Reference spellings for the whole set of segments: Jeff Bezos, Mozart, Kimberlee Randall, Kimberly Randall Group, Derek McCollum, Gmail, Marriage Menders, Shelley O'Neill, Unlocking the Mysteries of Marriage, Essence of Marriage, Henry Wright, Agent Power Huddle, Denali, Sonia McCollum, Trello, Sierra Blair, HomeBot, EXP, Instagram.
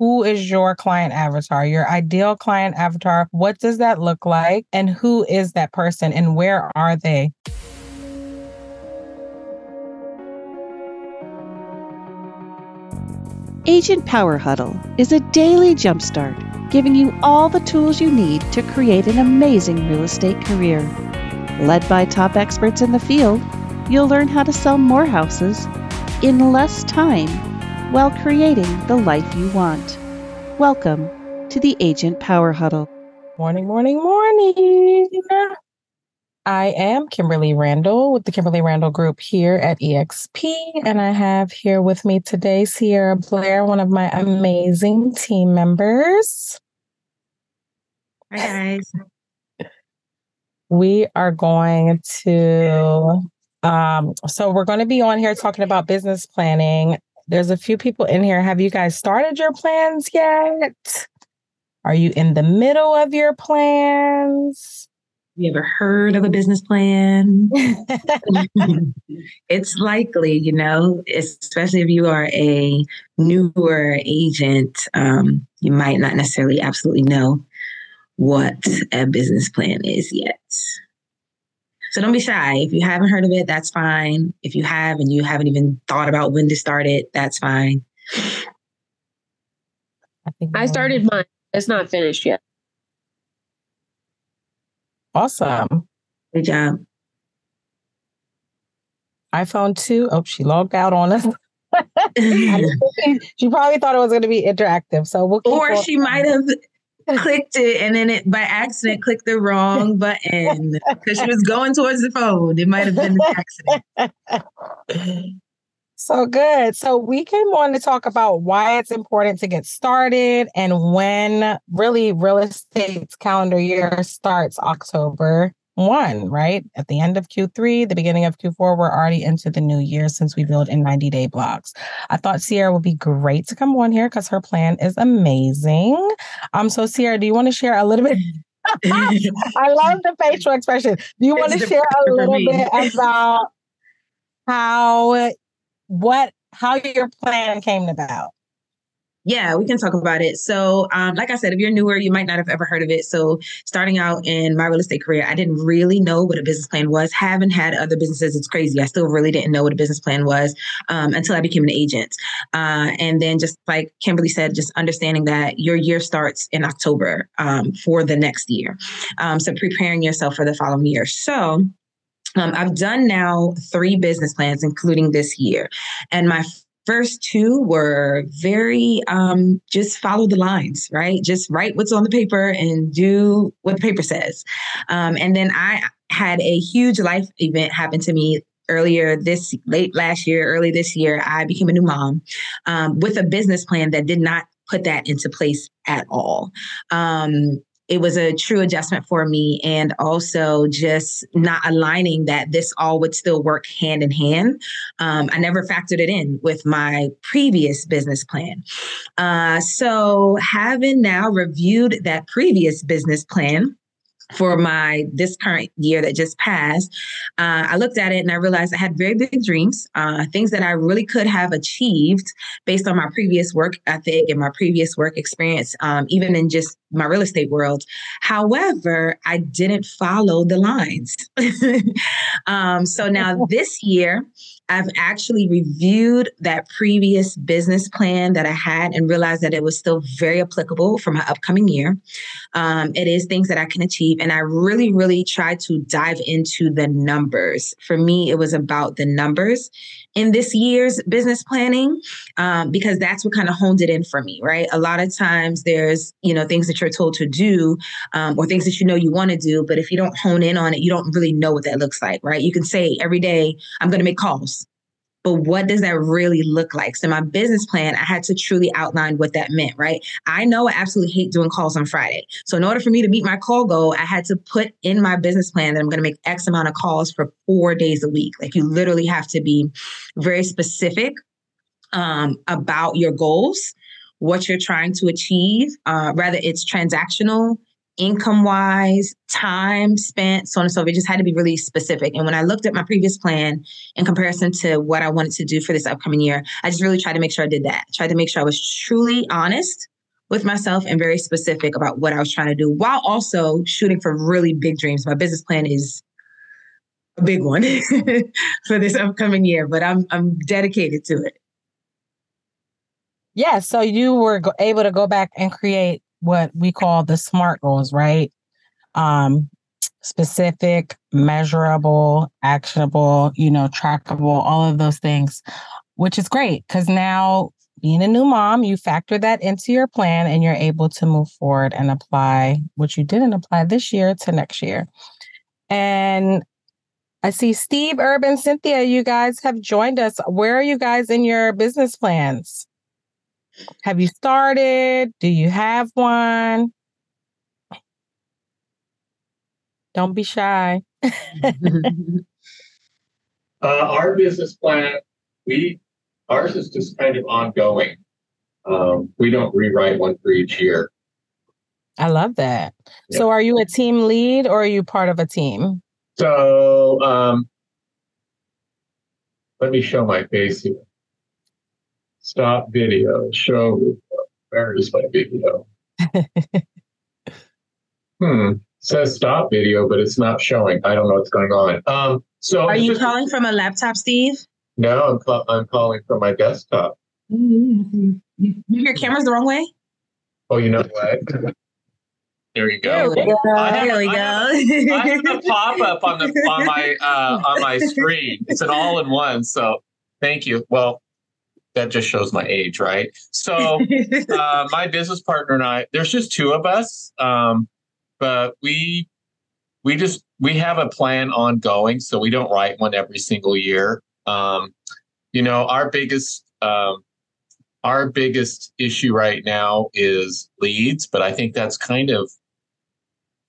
Who is your client avatar, your ideal client avatar? What does that look like? And who is that person and where are they? Agent Power Huddle is a daily jumpstart, giving you all the tools you need to create an amazing real estate career. Led by top experts in the field, you'll learn how to sell more houses in less time while creating the life you want. Welcome to the Agent Power Huddle. Morning, morning, morning. I am Kimberly Randall with the Kimberly Randall Group here at EXP. And I have here with me today, Sierra Blair, one of my amazing team members. Hi, guys. We are going to... So we're going to be on here talking about business planning. There's a few people in here. Have you guys started your plans yet? Are you in the middle of your plans? You ever heard of a business plan? It's likely, you know, especially if you are a newer agent, you might not necessarily absolutely know what a business plan is yet. So don't be shy. If you haven't heard of it, that's fine. If you have and you haven't even thought about when to start it, that's fine. I started mine. It's not finished yet. Awesome. Good job. iPhone 2. Oh, she logged out on us. She probably thought it was going to be interactive. So we'll keep or she might have... clicked it and then it by accident clicked the wrong button because she was going towards the phone. It might have been an accident. So good. So we came on to talk about why it's important to get started and when really real estate's calendar year starts October 1, right? At the end of Q3, the beginning of Q4, we're already into the new year since we build in 90-day blocks. I thought Sierra would be great to come on here because her plan is amazing. So Sierra, do you want to share a little bit? I love the facial expression. Do you want to share a little bit about how your plan came about? Yeah, we can talk about it. So like I said, if you're newer, you might not have ever heard of it. So starting out in my real estate career, I didn't really know what a business plan was. Haven't had other businesses. It's crazy. I still really didn't know what a business plan was until I became an agent. And then just like Kimberly said, just understanding that your year starts in October for the next year. So preparing yourself for the following year. So I've done now 3 business plans, including this year. And my first 2 were very, just follow the lines, right? Just write what's on the paper and do what the paper says. And then I had a huge life event happen to me early this year. I became a new mom with a business plan that did not put that into place at all. It was a true adjustment for me, and also just not aligning that this all would still work hand in hand. I never factored it in with my previous business plan. So having now reviewed that previous business plan for this current year that just passed, I looked at it and I realized I had very big dreams, things that I really could have achieved based on my previous work ethic and my previous work experience, even in just my real estate world. However, I didn't follow the lines. So now this year, I've actually reviewed that previous business plan that I had and realized that it was still very applicable for my upcoming year. It is things that I can achieve. And I really, really tried to dive into the numbers. For me, it was about the numbers in this year's business planning, because that's what kind of honed it in for me, right? A lot of times there's, things that you're told to do or things that you want to do, but if you don't hone in on it, you don't really know what that looks like, right? You can say every day, I'm going to make calls, but what does that really look like? So my business plan, I had to truly outline what that meant, right? I know I absolutely hate doing calls on Friday. So in order for me to meet my call goal, I had to put in my business plan that I'm going to make X amount of calls for 4 days a week. Like you literally have to be very specific about your goals, what you're trying to achieve, whether it's transactional, income-wise, time spent, so on and so forth. It just had to be really specific. And when I looked at my previous plan in comparison to what I wanted to do for this upcoming year, I just really tried to make sure I did that. Tried to make sure I was truly honest with myself and very specific about what I was trying to do, while also shooting for really big dreams. My business plan is a big one for this upcoming year, but I'm dedicated to it. Yeah, so you were able to go back and create what we call the SMART goals, right? Specific, measurable, actionable, trackable, all of those things, which is great because now being a new mom, you factor that into your plan and you're able to move forward and apply what you didn't apply this year to next year. And I see Steve, Urban, Cynthia, you guys have joined us. Where are you guys in your business plans? Have you started? Do you have one? Don't be shy. Our business plan, ours is just kind of ongoing. We don't rewrite one for each year. I love that. Yeah. So are you a team lead or are you part of a team? So let me show my face here. Stop video. Show me. Where is my video? It says stop video, but it's not showing. I don't know what's going on. Are you calling from a laptop, Steve? No, I'm calling from my desktop. Your camera's the wrong way? Oh, you know what? There you go. There we go. I have a pop-up on my screen. It's an all-in-one. So thank you. Well, that just shows my age, right? So my business partner and I, there's just two of us, but we have a plan ongoing, so we don't write one every single year. Our biggest issue right now is leads, but I think that's kind of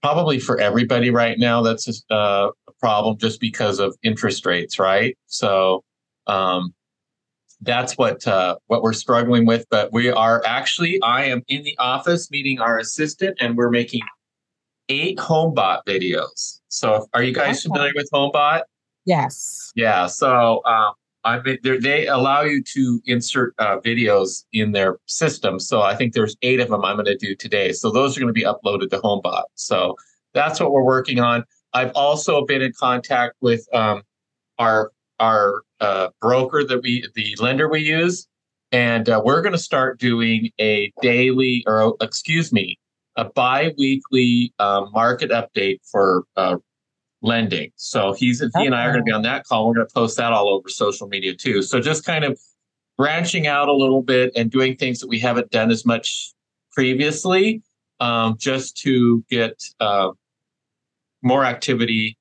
probably for everybody right now. That's just a problem just because of interest rates, right? So that's what we're struggling with, but we are actually, I am in the office meeting our assistant and we're making 8 HomeBot videos. So are you guys familiar with HomeBot? Yes. Yeah. So they allow you to insert videos in their system. So I think there's 8 of them I'm going to do today. So those are going to be uploaded to HomeBot. So that's what we're working on. I've also been in contact with our broker the lender we use. And we're going to start doing a bi-weekly market update for lending. So he and I are going to be on that call. We're going to post that all over social media too. So just kind of branching out a little bit and doing things that we haven't done as much previously, just to get more activity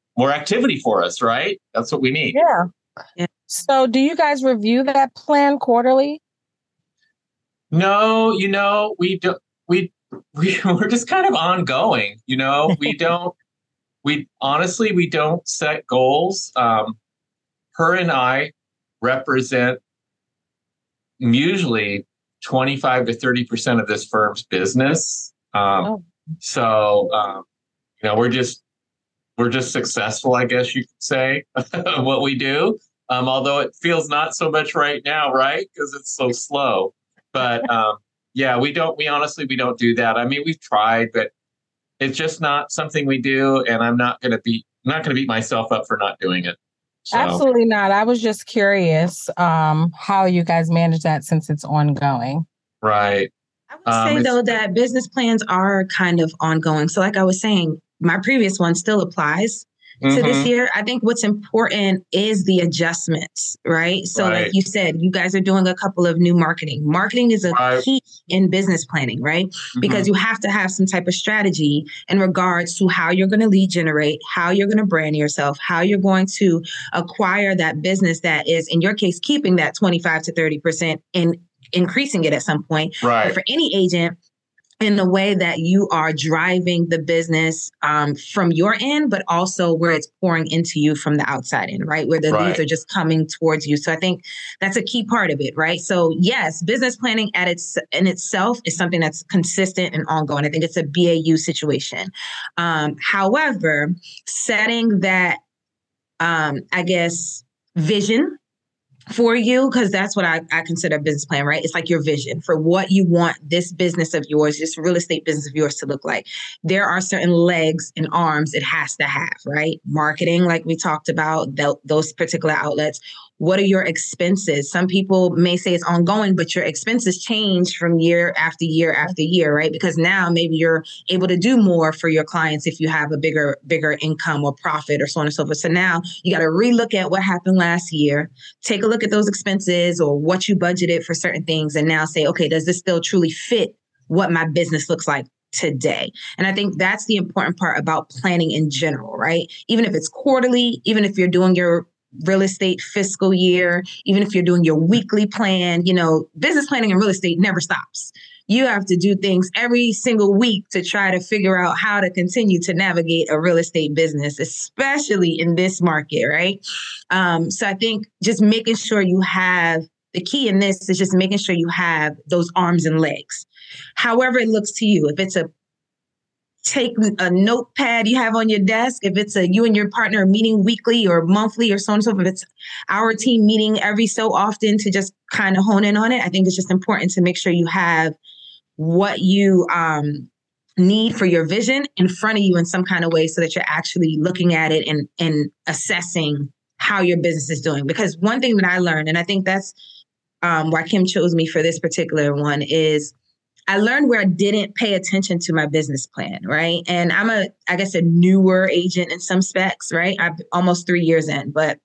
for us, right? That's what we need. Yeah. Yeah. So do you guys review that plan quarterly? No, we don't. We're just kind of ongoing. We don't. We don't set goals. Her and I represent usually 25 to 30% of this firm's business. We're just successful, I guess you could say, what we do. Although it feels not so much right now, right? Because it's so slow. But yeah, we don't do that. I mean, we've tried, but it's just not something we do. And I'm not going to beat myself up for not doing it. So. Absolutely not. I was just curious how you guys manage that since it's ongoing. Right. I would say though that business plans are kind of ongoing. So like I was saying, my previous one still applies to this year. I think what's important is the adjustments, right? So like you said, you guys are doing a couple of new marketing. Marketing is a key in business planning, right? Because you have to have some type of strategy in regards to how you're going to lead generate, how you're going to brand yourself, how you're going to acquire that business that is, in your case, keeping that 25 to 30% and increasing it at some point. Right. But for any agent, in a way that you are driving the business from your end, but also where it's pouring into you from the outside end, right? Where the leads are just coming towards you. So I think that's a key part of it, right? So yes, business planning at itself is something that's consistent and ongoing. I think it's a BAU situation. However, setting that, vision for you, because that's what I consider a business plan, right? It's like your vision for what you want this business of yours, this real estate business of yours to look like. There are certain legs and arms it has to have, right? Marketing, like we talked about, those particular outlets. What are your expenses? Some people may say it's ongoing, but your expenses change from year after year after year, right? Because now maybe you're able to do more for your clients if you have a bigger income or profit or so on and so forth. So now you got to relook at what happened last year, take a look at those expenses or what you budgeted for certain things, and now say, okay, does this still truly fit what my business looks like today? And I think that's the important part about planning in general, right? Even if it's quarterly, even if you're doing your real estate fiscal year, even if you're doing your weekly plan, you know, business planning and real estate never stops. You have to do things every single week to try to figure out how to continue to navigate a real estate business, especially in this market, right? So I think just making sure you have, the key in this is just making sure you have those arms and legs. However it looks to you, if it's a take a notepad you have on your desk, if it's a you and your partner meeting weekly or monthly or so on and so forth, if it's our team meeting every so often to just kind of hone in on it, I think it's just important to make sure you have what you need for your vision in front of you in some kind of way so that you're actually looking at it and assessing how your business is doing. Because one thing that I learned, and I think that's why Kim chose me for this particular one, is I learned where I didn't pay attention to my business plan, right? And I'm a newer agent in some specs, right? I'm almost 3 years in, but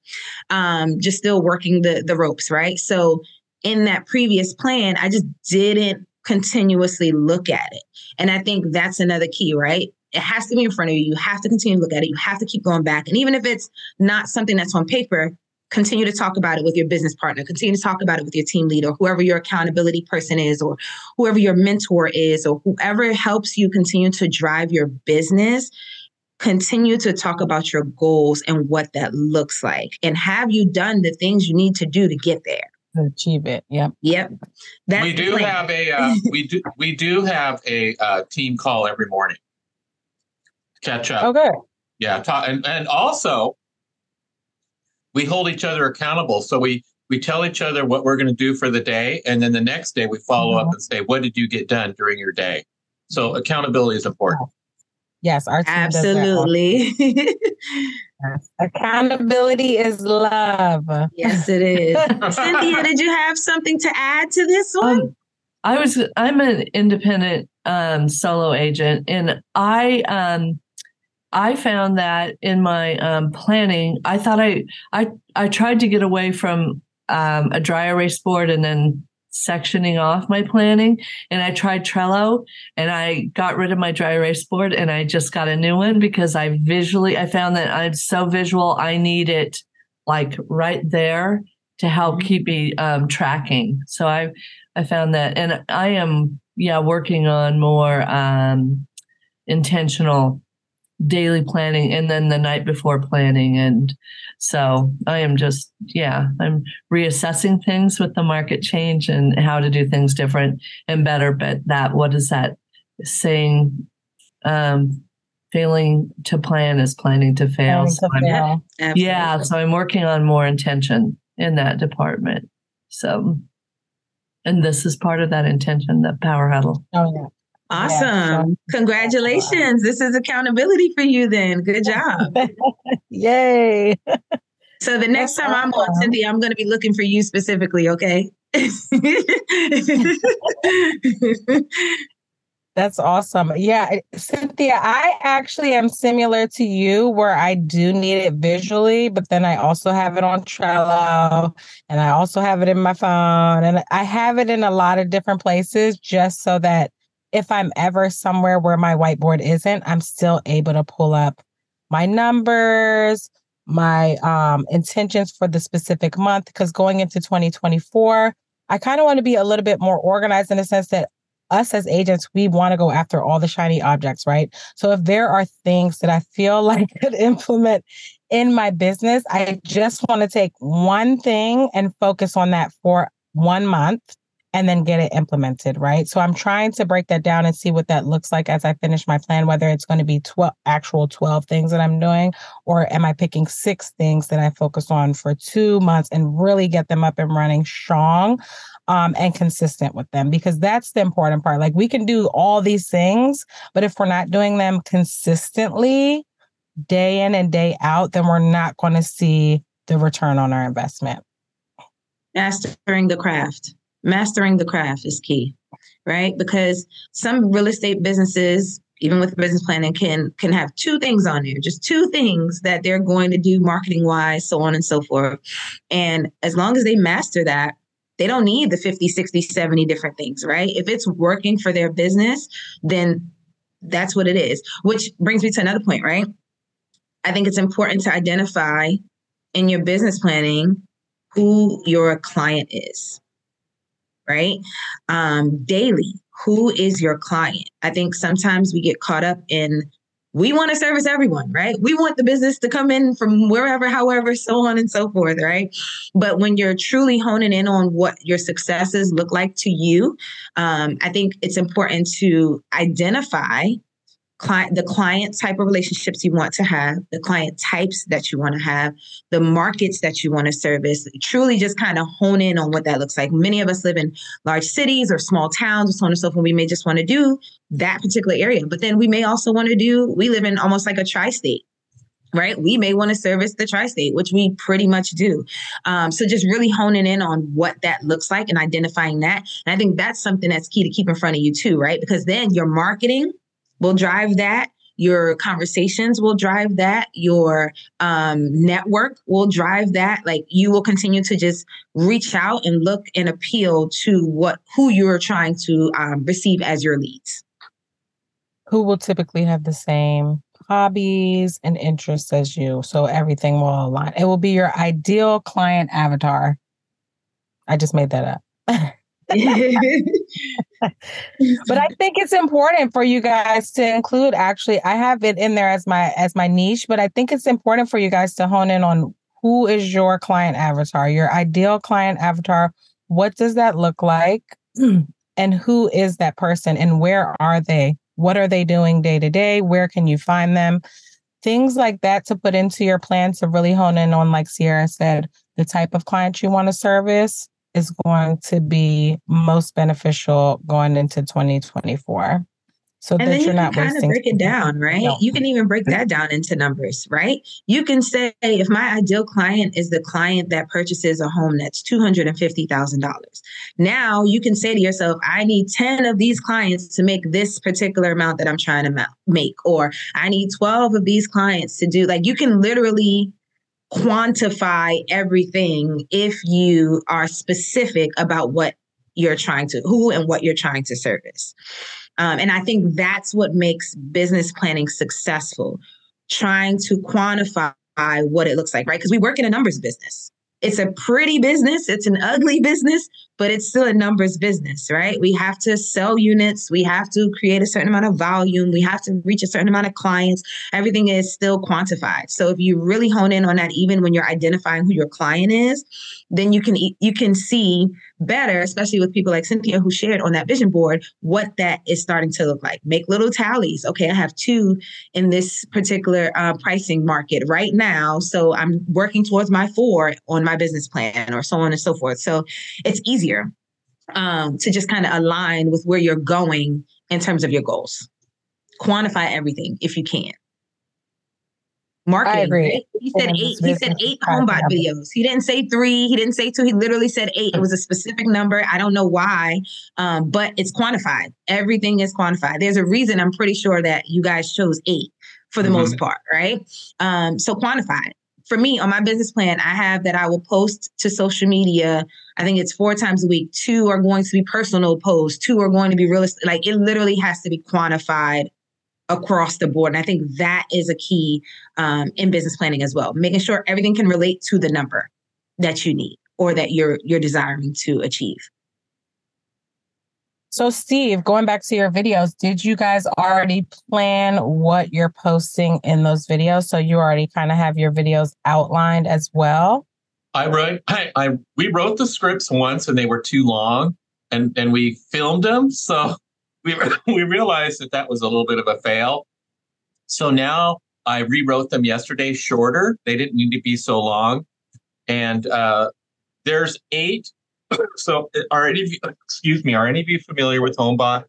just still working the ropes, right? So in that previous plan, I just didn't continuously look at it. And I think that's another key, right? It has to be in front of you. You have to continue to look at it. You have to keep going back. And even if it's not something that's on paper, continue to talk about it with your business partner, continue to talk about it with your team leader, whoever your accountability person is, or whoever your mentor is, or whoever helps you continue to drive your business. Continue to talk about your goals and what that looks like. And have you done the things you need to do to get there? Achieve it. Yep. We do have a team call every morning. Catch up. Okay. Yeah. And also, we hold each other accountable. So we tell each other what we're going to do for the day. And then the next day we follow up and say, what did you get done during your day? So accountability is important. Yes. Our team absolutely. Does that. Yes. Accountability is love. Yes, it is. Cynthia, did you have something to add to this one? I'm an independent solo agent, and I found that in my planning, I thought I tried to get away from a dry erase board and then sectioning off my planning. And I tried Trello, and I got rid of my dry erase board, and I just got a new one because I found that I'm so visual. I need it like right there to help keep me tracking. So I found that, and I am working on more intentional daily planning, and then the night before planning. And so I am just, I'm reassessing things with the market change and how to do things different and better. But what is that saying? Failing to plan is planning to fail. So I'm working on more intention in that department. So, and this is part of that intention, that power huddle. Oh, yeah. Awesome. Yeah, so. Congratulations. This is accountability for you then. Good job. Yay. So the next time I'm on, Cynthia, I'm going to be looking for you specifically, okay? That's awesome. Yeah, Cynthia, I actually am similar to you where I do need it visually, but then I also have it on Trello, and I also have it in my phone, and I have it in a lot of different places just so that if I'm ever somewhere where my whiteboard isn't, I'm still able to pull up my numbers, my intentions for the specific month, because going into 2024, I kind of want to be a little bit more organized in the sense that us as agents, we want to go after all the shiny objects, right? So if there are things that I feel like I could implement in my business, I just want to take one thing and focus on that for 1 month and then get it implemented, right? So I'm trying to break that down and see what that looks like as I finish my plan, whether it's going to be 12 things that I'm doing, or am I picking 6 things that I focus on for 2 months and really get them up and running strong and consistent with them, because that's the important part. Like, we can do all these things, but if we're not doing them consistently day in and day out, then we're not going to see the return on our investment. Mastering the craft. Mastering the craft is key, right? Because some real estate businesses, even with business planning, can have 2 things on there, just 2 things that they're going to do marketing wise, so on and so forth. And as long as they master that, they don't need the 50, 60, 70 different things, right? If it's working for their business, then that's what it is. Which brings me to another point, right? I think it's important to identify in your business planning who your client is. Right? Daily, who is your client? I think sometimes we get caught up in, we want to service everyone, right? We want the business to come in from wherever, however, so on and so forth, right? But when you're truly honing in on what your successes look like to you, I think it's important to identify the client type of relationships you want to have, the client types that you want to have, the markets that you want to service, truly just kind of hone in on what that looks like. Many of us live in large cities or small towns or so on and so forth. We may just want to do that particular area, but then we may also want to we live in almost like a tri-state, right? We may want to service the tri-state, which we pretty much do. So just really honing in on what that looks like and identifying that. And I think that's something that's key to keep in front of you too, right? Because then your marketing will drive that. Your conversations will drive that. Your network will drive that. Like, you will continue to just reach out and look and appeal to who you're trying to receive as your leads. Who will typically have the same hobbies and interests as you. So everything will align. It will be your ideal client avatar. I just made that up. But I think it's important for you guys to include, actually, I have it in there as my niche, but I think it's important for you guys to hone in on who is your client avatar, your ideal client avatar. What does that look like? And who is that person? And where are they? What are they doing day to day? Where can you find them? Things like that to put into your plan to really hone in on, like Sierra said, the type of client you want to service is going to be most beneficial going into 2024. So and that then you're not kind wasting of break it down, right? No. You can even break that down into numbers, right? You can say, if my ideal client is the client that purchases a home that's $250,000. Now you can say to yourself, I need 10 of these clients to make this particular amount that I'm trying to make, or I need 12 of these clients to do, like, you can literally quantify everything if you are specific about what you're trying to, who and what you're trying to service. And I think that's what makes business planning successful, trying to quantify what it looks like, right? Because we work in a numbers business. It's a pretty business. It's an ugly business, but it's still a numbers business, right? We have to sell units. We have to create a certain amount of volume. We have to reach a certain amount of clients. Everything is still quantified. So if you really hone in on that, even when you're identifying who your client is, then you can see better, especially with people like Cynthia who shared on that vision board, what that is starting to look like. Make little tallies. Okay, I have 2 in this particular pricing market right now. So I'm working towards my 4 on my business plan, or so on and so forth. So it's easier to just kind of align with where you're going in terms of your goals. Quantify everything if you can. Marketing. I agree. Right? He said 8. He said 8 HomeBot videos. He didn't say 3. He didn't say 2. He literally said 8. It was a specific number. I don't know why, but it's quantified. Everything is quantified. There's a reason, I'm pretty sure, that you guys chose 8 for the most part, right? So quantified. For me, on my business plan, I have that I will post to social media. I think it's 4 times a week. 2 are going to be personal posts. 2 are going to be realistic. Like, it literally has to be quantified across the board. And I think that is a key in business planning as well. Making sure everything can relate to the number that you need or that you're desiring to achieve. So Steve, going back to your videos, did you guys already plan what you're posting in those videos? So you already kind of have your videos outlined as well? We wrote the scripts once and they were too long and we filmed them. So we realized that was a little bit of a fail. So now I rewrote them yesterday shorter. They didn't need to be so long. And there's 8. So are any of you familiar with HomeBot?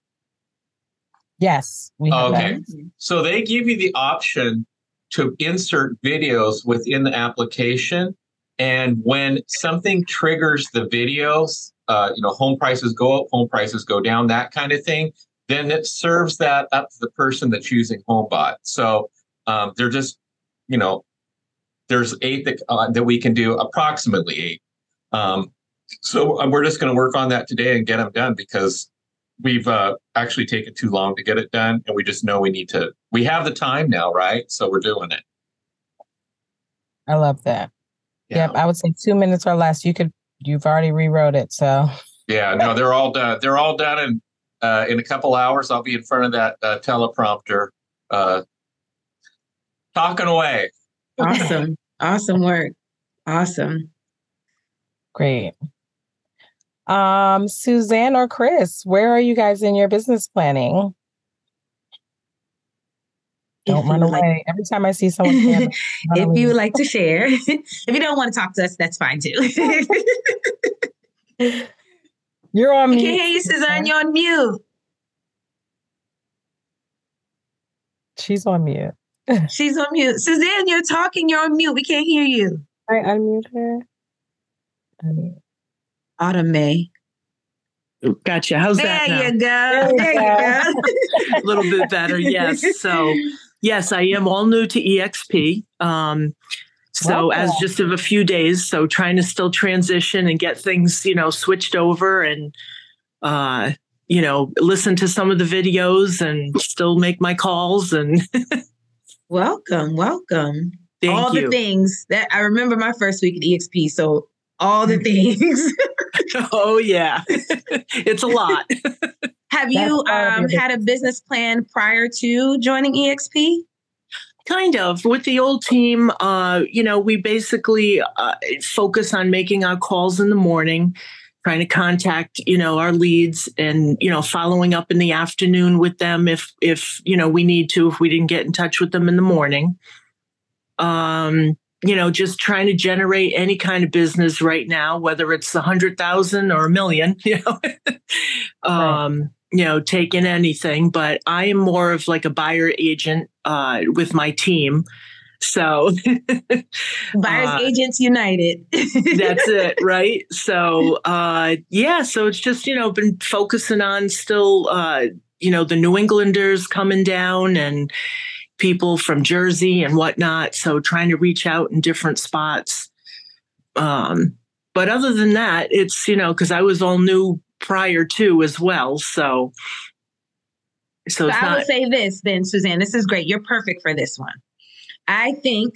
Yes. We have okay. That. So they give you the option to insert videos within the application. And when something triggers the videos, home prices go up, home prices go down, that kind of thing, then it serves that up to the person that's using HomeBot. So they're just, there's 8 that we can do, approximately 8. So we're just going to work on that today and get them done because we've actually taken too long to get it done. And we just know we have the time now, right? So we're doing it. I love that. Yeah. Yep. I would say 2 minutes or less. You've already rewrote it. So yeah, no, they're all done. They're all done. And in a couple hours, I'll be in front of that teleprompter talking away. Awesome. Awesome work. Awesome. Great. Suzanne or Chris, where are you guys in your business planning? Don't run away. Like, every time I see someone, if you would like to share, if you don't want to talk to us, that's fine too. You're on mute. I can't hear you, Suzanne. You're on mute. She's on mute. She's on mute. Suzanne, you're talking. You're on mute. We can't hear you. I unmute her. Autumn May. Gotcha. How's that? There you go. A little bit better. Yes. So, yes, I am all new to EXP. As just of a few days, so trying to still transition and get things, switched over and, listen to some of the videos and still make my calls and. Welcome. Thank all you. The things that I remember my first week at EXP. So all the things. Oh, yeah. It's a lot. Have you had a business plan prior to joining EXP? Kind of. With the old team, we basically focus on making our calls in the morning, trying to contact, our leads and, following up in the afternoon with them if we need to, if we didn't get in touch with them in the morning. Just trying to generate any kind of business right now, whether it's 100,000 or 1 million, taking anything. But I am more of like a buyer agent with my team. So buyers agents united. That's it. Right. So, so it's just, been focusing on still, the New Englanders coming down and people from Jersey and whatnot. So trying to reach out in different spots. But other than that, it's, because I was all new prior to as well. So it's I will say this then, Suzanne, this is great. You're perfect for this one. I think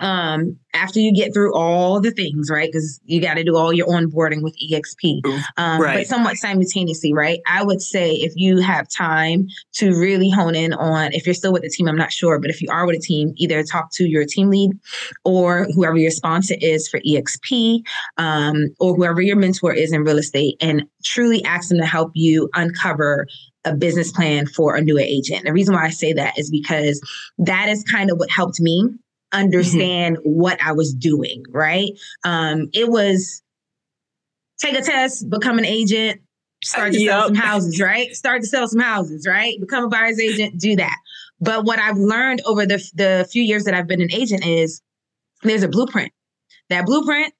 after you get through all the things, right? Because you got to do all your onboarding with EXP, but somewhat simultaneously, right? I would say if you have time to really hone in on, if you're still with the team, I'm not sure, but if you are with a team, either talk to your team lead or whoever your sponsor is for EXP, or whoever your mentor is in real estate, and truly ask them to help you uncover a business plan for a newer agent. The reason why I say that is because that is kind of what helped me understand what I was doing, right? It was take a test, become an agent, start to sell some houses, right? Become a buyer's agent, do that. But what I've learned over the few years that I've been an agent is there's a blueprint. That blueprint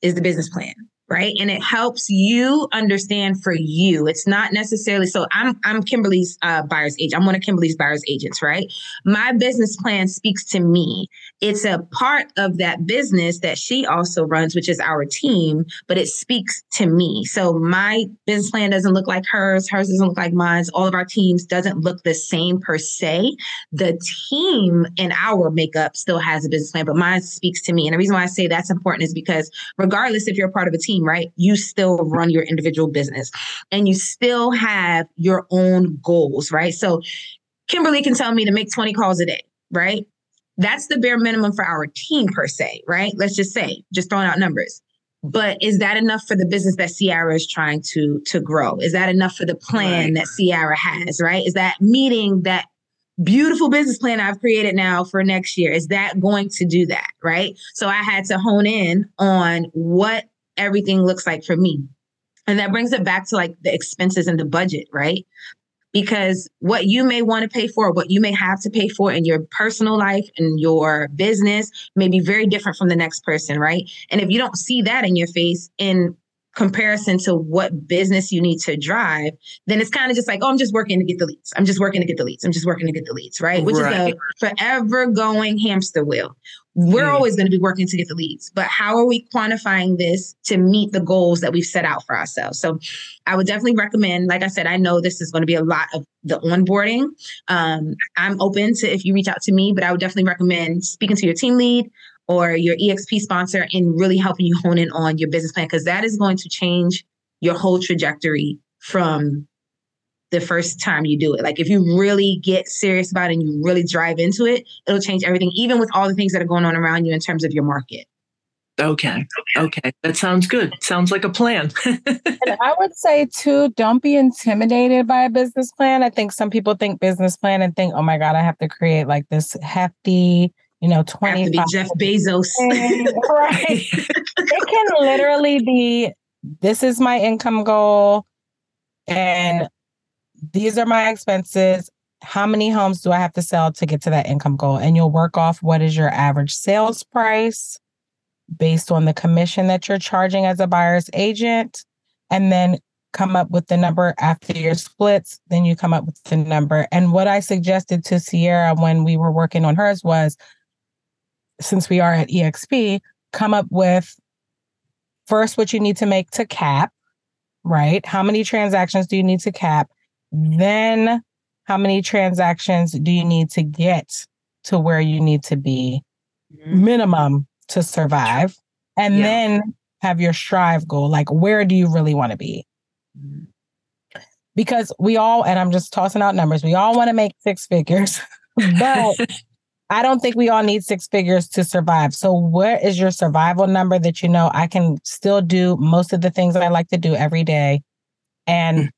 is the business plan, right? And it helps you understand for you. It's not necessarily, so I'm Kimberly's buyer's agent. I'm one of Kimberly's buyer's agents, right? My business plan speaks to me. It's a part of that business that she also runs, which is our team, but it speaks to me. So my business plan doesn't look like hers. Hers doesn't look like mine. All of our teams doesn't look the same per se. The team in our makeup still has a business plan, but mine speaks to me. And the reason why I say that's important is because regardless if you're part of a team, team, right, you still run your individual business and you still have your own goals, right? So Kimberly can tell me to make 20 calls a day, right? That's the bare minimum for our team per se, right? Let's just say, just throwing out numbers. But is that enough for the business that Sierra is trying to grow? Is that enough for the plan that Sierra has, right? Is that meeting that beautiful business plan I've created now for next year? Is that going to do that, right? So I had to hone in on what everything looks like for me. And that brings it back to like the expenses and the budget, right? Because what you may want to pay for, what you may have to pay for in your personal life and your business may be very different from the next person, right? And if you don't see that in your face in comparison to what business you need to drive, then it's kind of just like, oh, I'm just working to get the leads. I'm just working to get the leads. I'm just working to get the leads, right? Which is a forever going hamster wheel. We're always going to be working to get the leads, but how are we quantifying this to meet the goals that we've set out for ourselves? So I would definitely recommend, like I said, I know this is going to be a lot of the onboarding. I'm open to if you reach out to me, but I would definitely recommend speaking to your team lead or your EXP sponsor and really helping you hone in on your business plan, because that is going to change your whole trajectory from the first time you do it. Like if you really get serious about it and you really drive into it, it'll change everything, even with all the things that are going on around you in terms of your market. Okay. That sounds good. Sounds like a plan. And I would say too, don't be intimidated by a business plan. I think some people think business plan and think, oh my God, I have to create like this hefty, 20. Have to be Jeff Bezos. Right. It can literally be, this is my income goal and these are my expenses. How many homes do I have to sell to get to that income goal? And you'll work off what is your average sales price based on the commission that you're charging as a buyer's agent, and then come up with the number after your splits. Then you come up with the number. And what I suggested to Sierra when we were working on hers was, since we are at EXP, come up with first what you need to make to cap, right? How many transactions do you need to cap? Then how many transactions do you need to get to where you need to be minimum to survive? And then have your strive goal. Like, where do you really want to be? Because we all, and I'm just tossing out numbers, we all want to make six figures, but I don't think we all need six figures to survive. So what is your survival number that, I can still do most of the things I like to do every day and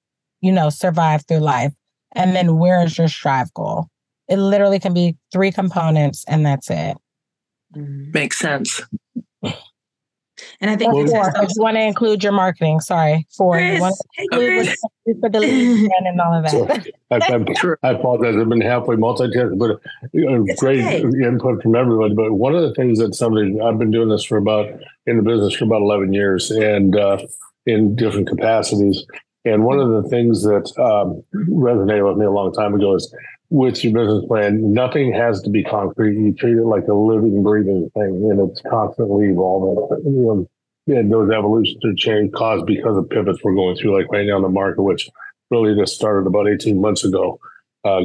survive through life? And then where is your strive goal? It literally can be three components and that's it. Makes sense. And I think if you want to include your marketing, for the lead and all of that. So, I apologize. I've been halfway multitasking, but great input from everybody. But one of the things that I've been doing this in the business for about 11 years and in different capacities. And one of the things that resonated with me a long time ago is, with your business plan, nothing has to be concrete. You treat it like a living, breathing thing, and it's constantly evolving. And those evolutions are change caused because of pivots we're going through, like right now in the market, which really just started about 18 months ago,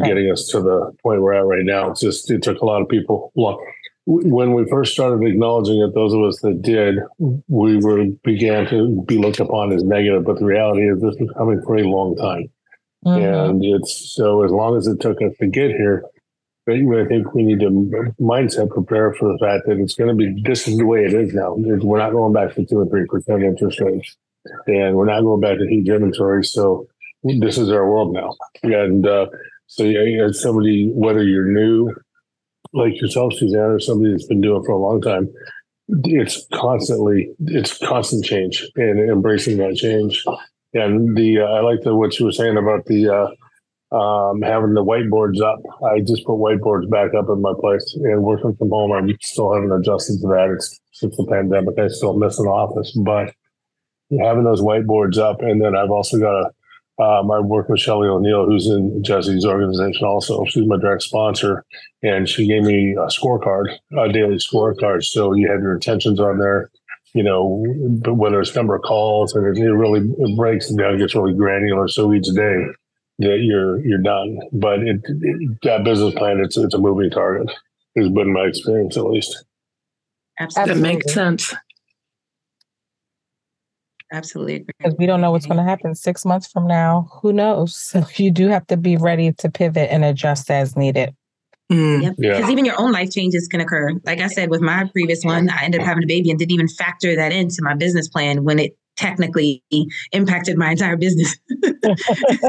getting us to the point we're at right now. It took a lot of people. Look, when we first started acknowledging it, those of us that did, we began to be looked upon as negative. But the reality is, this was coming for a long time. Mm-hmm. And it's so, as long as it took us to get here, I think we need to mindset prepare for the fact that it's going to be, this is the way it is now. We're not going back to 2 and 3% interest rates, and we're not going back to huge inventory. So this is our world now. And as somebody, whether you're new like yourself, Suzanne, or somebody that's been doing it for a long time, it's constant change and embracing that change. And I like what you were saying about having the whiteboards up. I just put whiteboards back up in my place, and working from home, I'm still haven't adjusted to that. It's since the pandemic, I still miss an office, but having those whiteboards up. And then I've also got I work with Shelley O'Neill, who's in Jesse's organization also. She's my direct sponsor, and she gave me a scorecard, a daily scorecard. So you have your intentions on there. Whether it's number of calls, and it really breaks down, gets really granular. So each day that you're done, but that business plan, it's a moving target. Has been my experience, at least. Absolutely. That makes sense. Absolutely agree. Because we don't know what's going to happen 6 months from now. Who knows? So you do have to be ready to pivot and adjust as needed. Because even your own life changes can occur. Like I said, with my previous one, I ended up having a baby and didn't even factor that into my business plan when it technically impacted my entire business. It's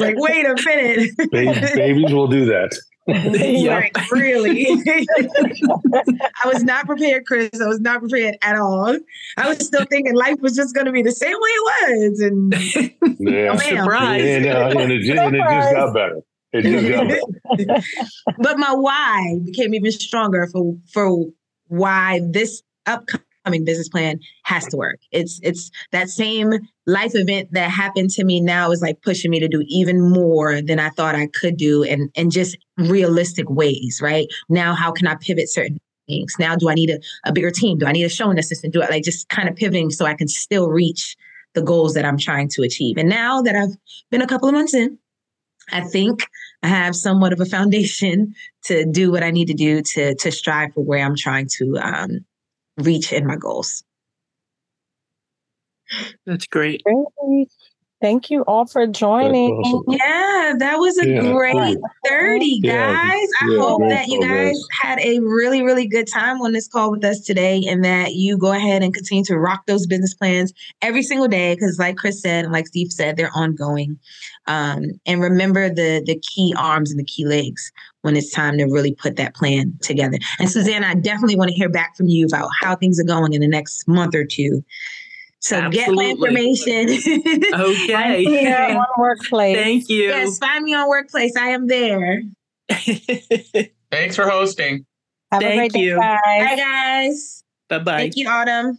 like, wait a minute. Babies will do that. Yep. Like, really? I was not prepared, Chris. I was not prepared at all. I was still thinking life was just going to be the same way it was. And surprise. And it just got better. But my why became even stronger for why this upcoming business plan has to work. It's that same life event that happened to me now is like pushing me to do even more than I thought I could do in just realistic ways, right? Now, how can I pivot certain things? Now, do I need a bigger team? Do I need a showing assistant? Do I like just kind of pivoting so I can still reach the goals that I'm trying to achieve? And now that I've been a couple of months in, I think I have somewhat of a foundation to do what I need to do to strive for where I'm trying to reach in my goals. That's great. Thank you all for joining. Awesome. Yeah, that was a great 30, guys. I hope that you guys had a really, really good time on this call with us today and that you go ahead and continue to rock those business plans every single day because like Chris said and like Steve said, they're ongoing. And remember the key arms and the key legs when it's time to really put that plan together. And Suzanne, I definitely want to hear back from you about how things are going in the next month or two. So absolutely. Get my information. Okay. Yeah, on Workplace. Thank you. Yes, find me on Workplace. I am there. Thanks for hosting. Have a great day, guys. Bye, guys. Bye-bye. Thank you, Autumn.